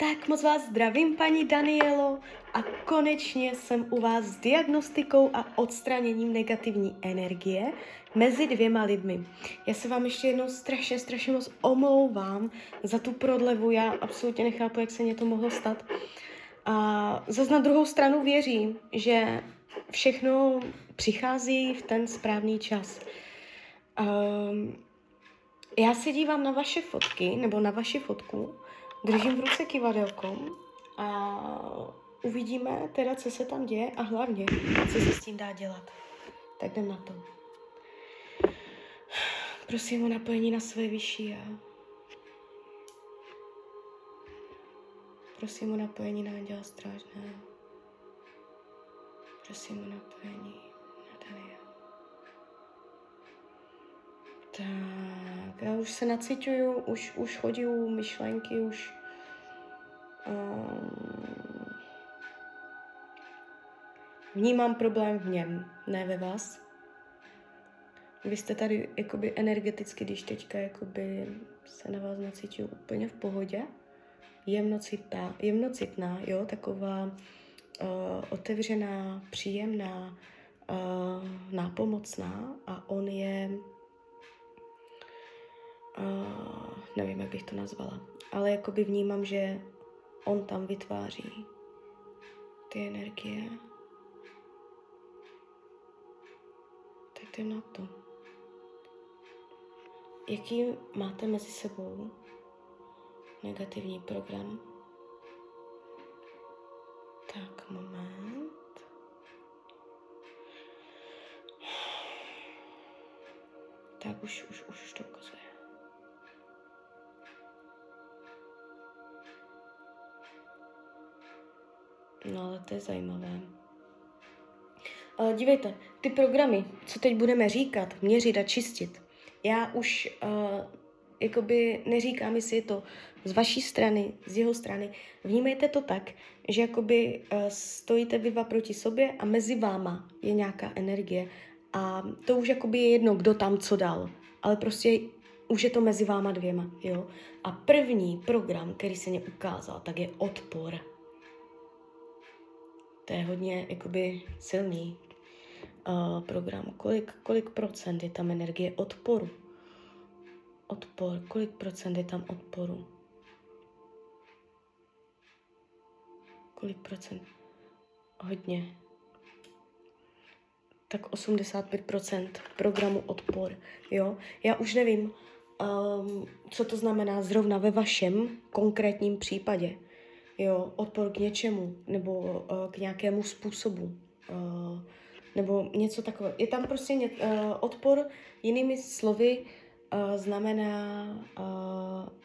Tak moc vás zdravím, paní Danielo, a konečně jsem u vás s diagnostikou a odstraněním negativní energie mezi dvěma lidmi. Já se vám ještě jednou strašně moc omlouvám za tu prodlevu, já absolutně nechápu, jak se mě to mohlo stát. A zas na druhou stranu věřím, že všechno přichází v ten správný čas. Já se dívám na vaše fotky, nebo na vaši fotku, držím v ruce kyvadelkom a uvidíme teda, co se tam děje a hlavně, co se s tím dá dělat. Tak jdem na to. Prosím o napojení na své vyšší já. Prosím o napojení na Anděla Strážného. Prosím o napojení na Daniela. Tak, já už se naciťuju, už chodí myšlenky, už... Vnímám problém v něm, ne ve vás. Vy jste tady jakoby energeticky, když teďka jakoby se na vás naciťuju úplně v pohodě. Jemnocitná, jo, taková otevřená, příjemná, nápomocná a on je... Nevím, jak bych to nazvala, ale jakoby vnímám, že on tam vytváří ty energie. Tak jdem na to. Jaký máte mezi sebou negativní program? Tak, moment. Tak už to ukazuje. No ale to je zajímavé. Dívejte, ty programy, co teď budeme říkat, měřit a čistit, já už jakoby neříkám, jestli je to z vaší strany, z jeho strany. Vnímejte to tak, že jakoby stojíte vy dva proti sobě a mezi váma je nějaká energie a to už jakoby je jedno, kdo tam co dal, ale prostě už je to mezi váma dvěma, jo. A první program, který se mě ukázal, tak je odpor. To je hodně jakoby silný program. Kolik procent je tam energie odporu? Odpor, kolik procent je tam odporu? Kolik procent? Hodně. Tak 85% programu odpor, jo? Já už nevím, co to znamená zrovna ve vašem konkrétním případě. Jo, odpor k něčemu, nebo k nějakému způsobu, nebo něco takového. Je tam prostě odpor, jinými slovy, znamená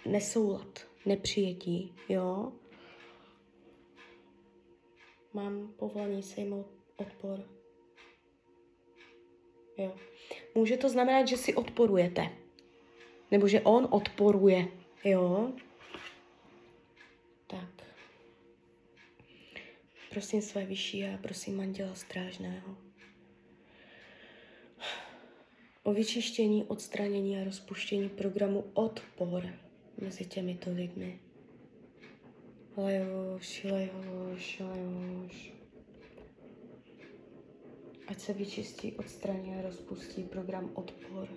nesoulad, nepřijetí, jo. Mám povolení sejmout odpor. Jo. Může to znamenat, že si odporujete, nebo že on odporuje, jo. Tak. Prosím své vyšší a prosím Anděla Strážného o vyčištění, odstranění a rozpuštění programu odpor mezi těmito lidmi. Lajos. Ať se vyčistí, odstraní a rozpustí program odpor.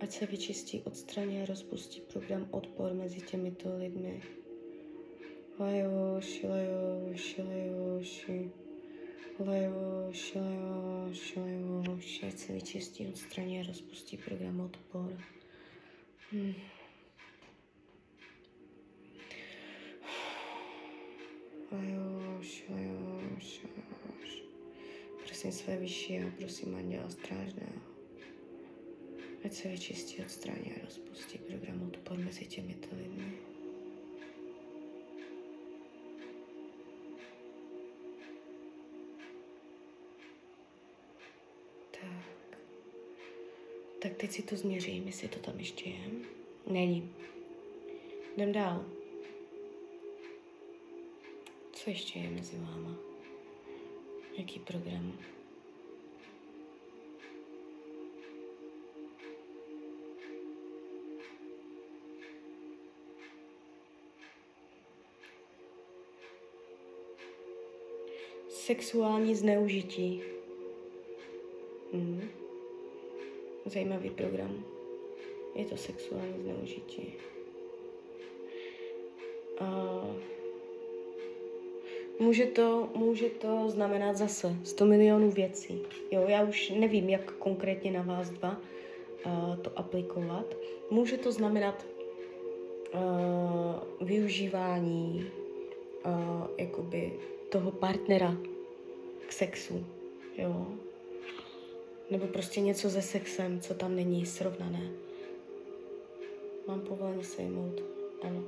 Ať se vyčistí, odstraní a rozpustí program odpor mezi těmito lidmi. Lajoši, ať se vyčistí, odstraní a rozpustí program odpor. Lajoši. Prosím své vyšší a prosím Anděla Strážného. Ať se vyčistí, odstraní a rozpustí program odpor mezi těmito lidmi. Tak teď si to změřím, jestli to tam ještě je. Není. Jdem dál. Co ještě je mezi váma? Jaký program? sexuální zneužití. Zajímavý program. Je to sexuální zneužití. Může to znamenat zase 100 milionů věcí. Jo, já už nevím, jak konkrétně na vás dva to aplikovat. Může to znamenat využívání jakoby toho partnera k sexu, jo. Nebo prostě něco se sexem, co tam není srovnané. Mám povolení sejmout, ano.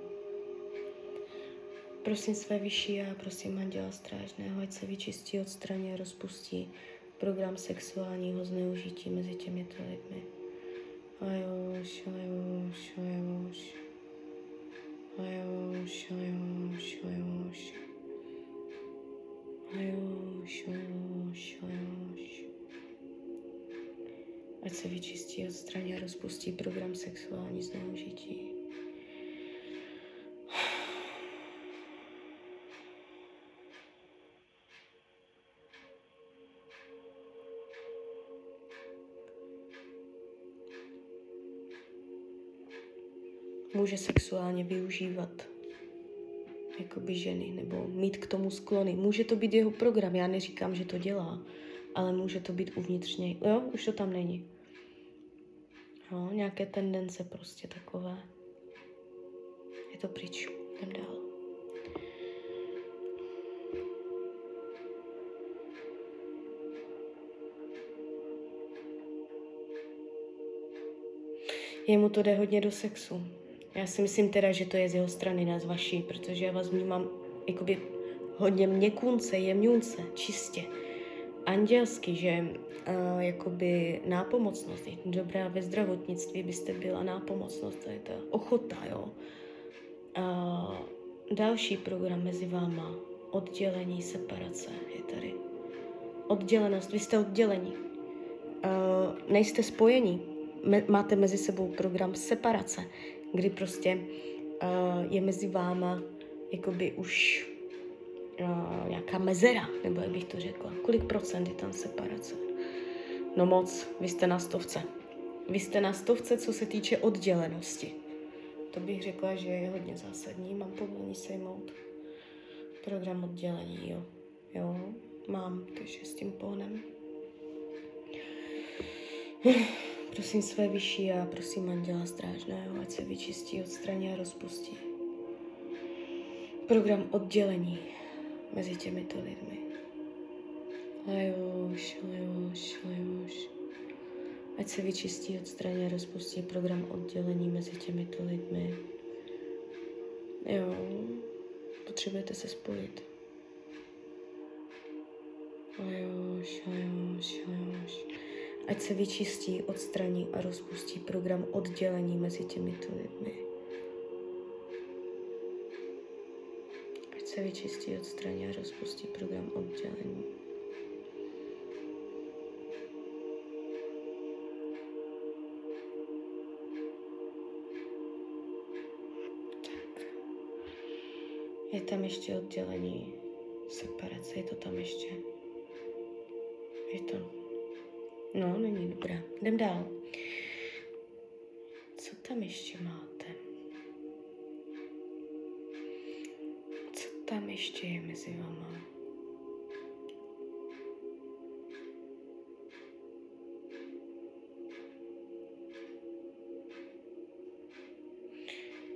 Prosím své vyšší a prosím Anděla Strážného, ať se vyčistí, odstraní a rozpustí program sexuálního zneužití mezi těmito lidmi. Ať se vyčistí, odstraní a rozpustí program sexuální zneužití. Může sexuálně využívat jakoby ženy, nebo mít k tomu sklony. Může to být jeho program, já neříkám, že to dělá, ale může to být uvnitř něj. Jo, už to tam není. No, nějaké tendence prostě takové. Je to pryč, jdem dál. Jemu to jde hodně do sexu. Já si myslím teda, že to je z jeho strany, ne z vaší, protože já vás vnímám jakoby hodně měkunce, jemňunce, čistě. Andělsky, že jakoby nápomocnost, je dobrá ve zdravotnictví, byste byla nápomocnost, to je ta ochota, jo. Další program mezi váma, oddělení, separace, je tady. Oddělenost, vy jste oddělení, nejste spojení, máte mezi sebou program separace, kdy prostě je mezi váma jakoby už nějaká mezera, nebo jak bych to řekla. Kolik procent je tam separace? No moc, vy jste na 100%. Vy jste na 100%, co se týče oddělenosti. To bych řekla, že je hodně zásadní. Mám povolení sejmout program oddělení, jo. Jo, mám, takže s tím pohnem. Prosím své vyšší a prosím Anděla Strážného, ať se vyčistí, odstraní a rozpustí program oddělení mezi těmito lidmi. Lajos. Ať se vyčistí, odstraní a rozpustí program oddělení mezi těmito lidmi. Jo, potřebujete se spojit. Lajos. Ať se vyčistí, odstraní a rozpustí program oddělení mezi těmito lidmi. Ať se vyčistí, odstraní a rozpustí program oddělení. Tak. Je tam ještě oddělení, separace, je to tam ještě. Je to... No, není dobré. Jdem dál. Co tam ještě máte? Co tam ještě je mezi váma?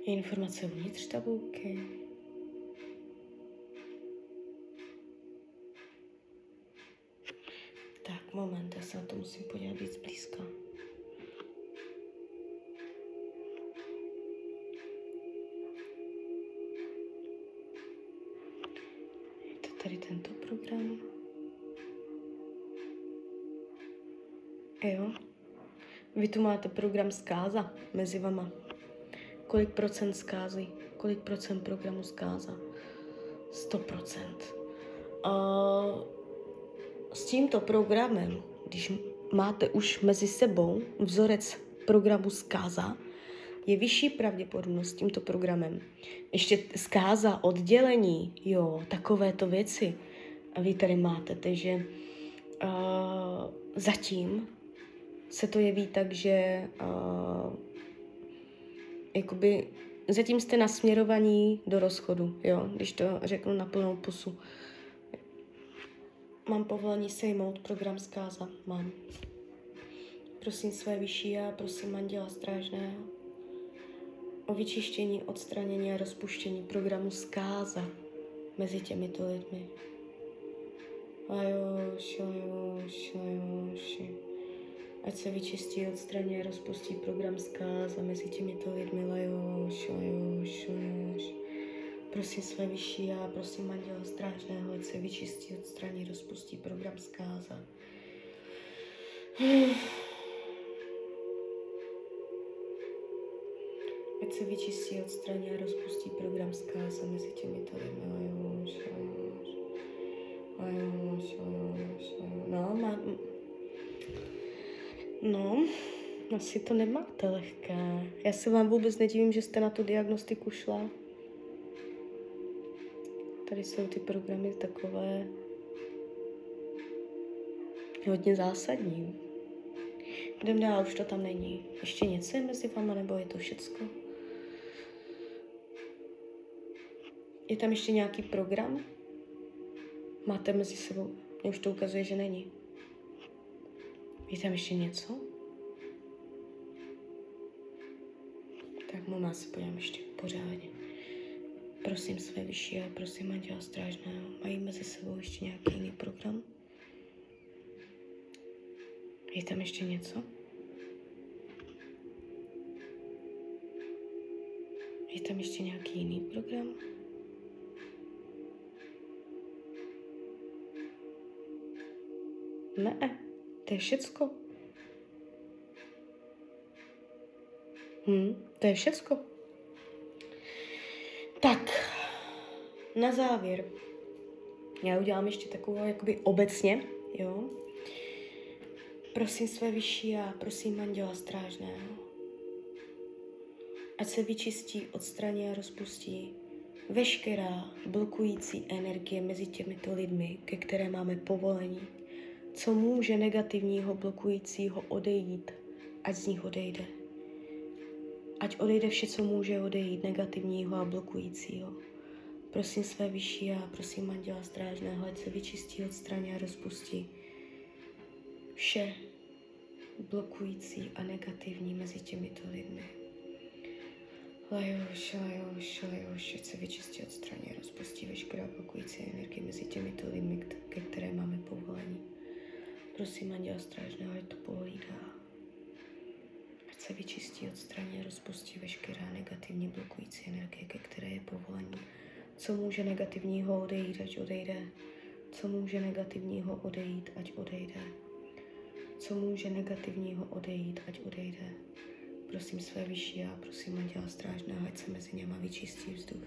Je informace uvnitř tabulky. Moment, já se na to musím podívat víc blízka. Je to tady tento program. Jo. Vy tu máte program zkáza mezi vama. Kolik procent zkázy? Kolik procent programu zkáza? 100%. S tímto programem, když máte už mezi sebou vzorec programu zkáza, je vyšší pravděpodobnost s tímto programem. Ještě zkáza, oddělení, jo, takovéto věci. vy tady máte. Takže zatím se to jeví tak, že jakoby zatím jste nasměrovaní do rozchodu, jo, když to řeknu na plnou pusu. Mám povolení sejmout program zkáza, mám. Prosím své vyšší a prosím Anděla Strážného o vyčištění, odstranění a rozpuštění programu zkáza mezi těmito lidmi. Lajoši. Ať se vyčistí, odstraní a rozpustí program zkáza mezi těmito lidmi. Lajoši. Prosím své vyšší a prosím Anděla Strážného, ať se vyčistí, odstraní a rozpustí program zkáza. Ať se vyčistí, odstraní a rozpustí program zkáza mezi těmito lidmi. No, asi to nemáte lehké. Já se vám vůbec nedivím, že jste na tu diagnostiku šla. Tady jsou ty programy takové hodně zásadní. Jdem dál, už to tam není. Ještě něco je mezi váma, nebo je to všecko? Je tam ještě nějaký program? Máte mezi sebou? Mně už to ukazuje, že není. Je tam ještě něco? Tak mám, já se podívám ještě pořádně. Prosím své vyšší a prosím Anděla Strážného. Mají mezi sebou ještě nějaký jiný program? Je tam ještě něco? Je tam ještě nějaký jiný program? Ne, to je všecko. To je všecko. Tak, na závěr. Já udělám ještě takovou jakoby obecně, jo. Prosím své vyšší a prosím Anděla Strážného, ať se vyčistí, odstraní a rozpustí veškerá blokující energie mezi těmito lidmi, ke které máme povolení. Co může negativního blokujícího odejít, ať z nich odejde. Ať odejde vše, co může odejít negativního a blokujícího. Prosím své vyšší a prosím Anděla Strážného, ať se vyčistí, odstraní a rozpustí vše blokující a negativní mezi těmito lidmi. Lajoš, ať se vyčistí, odstraní a rozpustí veškerá blokující energie mezi těmito lidmi, ke které máme povolení. Prosím Anděla Strážného, ať to pohlídá. Ať se vyčistí, odstraní a rozpustí veškerá negativní blokující energie, ke které je povolení. Co může negativního odejít, ať odejde. Co může negativního odejít, ať odejde. Co může negativního odejít, ať odejde. Prosím své vyšší a prosím Anděla Strážného, ať se mezi něma vyčistí vzduch.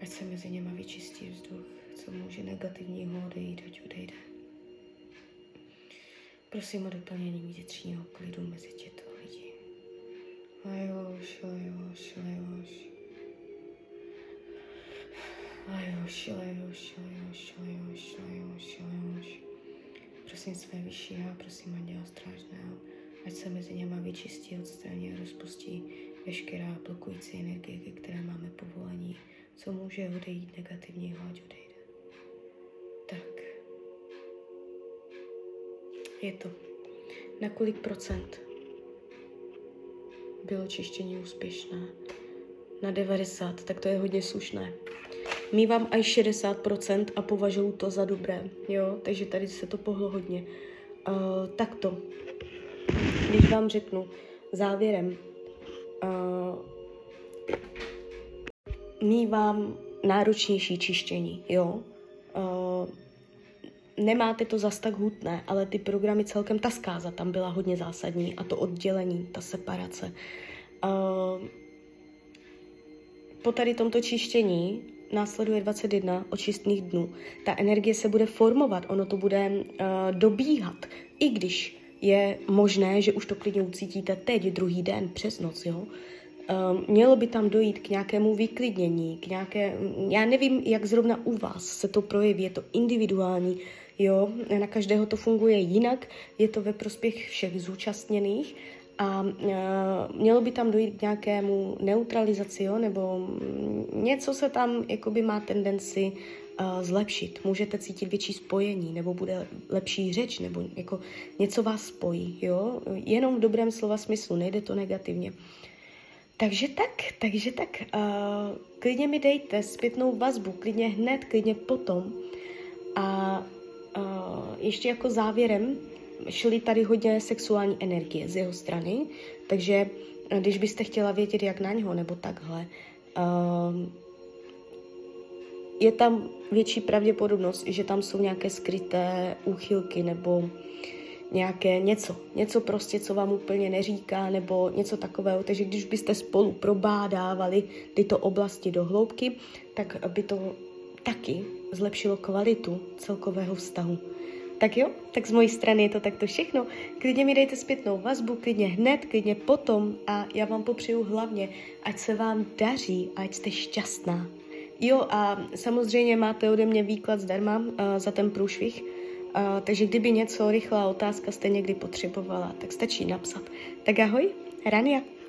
Ať se mezi něma vyčistí vzduch. Co může negativního odejít, ať odejde. Prosím o doplnění vnitřního klidu mezi těto lidi. Lajoš. Prosím své vyšší a prosím Anděla Strážného, ať se mezi něma vyčistí, odstraní a rozpustí veškerá blokující energie, ke které máme povolení, co může odejít negativního, ať odejde. Tak. Je to. Na kolik procent bylo čištění úspěšné? Na 90, tak to je hodně slušné. Mívám až 60% a považuji to za dobré, jo, takže tady se to pohlo hodně. Takto, když vám řeknu závěrem, mívám náročnější čištění, jo. Nemáte to zas tak hutné, ale ty programy celkem, ta zkáza tam byla hodně zásadní a to oddělení, ta separace. Po tady tomto čištění následuje 21 očistných dnů. Ta energie se bude formovat, ono to bude dobíhat, i když je možné, že už to klidně ucítíte teď, druhý den, přes noc, jo? mělo by tam dojít k nějakému vyklidnění, k nějaké, já nevím, jak zrovna u vás se to projeví, je to individuální, jo, na každého to funguje jinak, je to ve prospěch všech zúčastněných a mělo by tam dojít k nějakému neutralizaci, jo, nebo něco se tam jakoby má tendenci zlepšit. Můžete cítit větší spojení, nebo bude lepší řeč, nebo jako něco vás spojí, jo, jenom v dobrém slova smyslu, nejde to negativně. Takže tak, klidně mi dejte zpětnou vazbu, klidně hned, klidně potom. A ještě jako závěrem, šly tady hodně sexuální energie z jeho strany, takže když byste chtěla vědět, jak na něho, nebo takhle, je tam větší pravděpodobnost, že tam jsou nějaké skryté úchylky, nebo nějaké něco prostě, co vám úplně neříká, nebo něco takového. Takže když byste spolu probádávali tyto oblasti do hloubky, tak by to taky zlepšilo kvalitu celkového vztahu. Tak jo, tak z mojí strany je to takto všechno. Klidně mi dejte zpětnou vazbu, klidně hned, klidně potom a já vám popřeju hlavně, ať se vám daří, ať jste šťastná. Jo a samozřejmě máte ode mě výklad zdarma za ten průšvih, takže kdyby něco, rychlá otázka jste někdy potřebovala, tak stačí napsat. Tak ahoj, Hanja.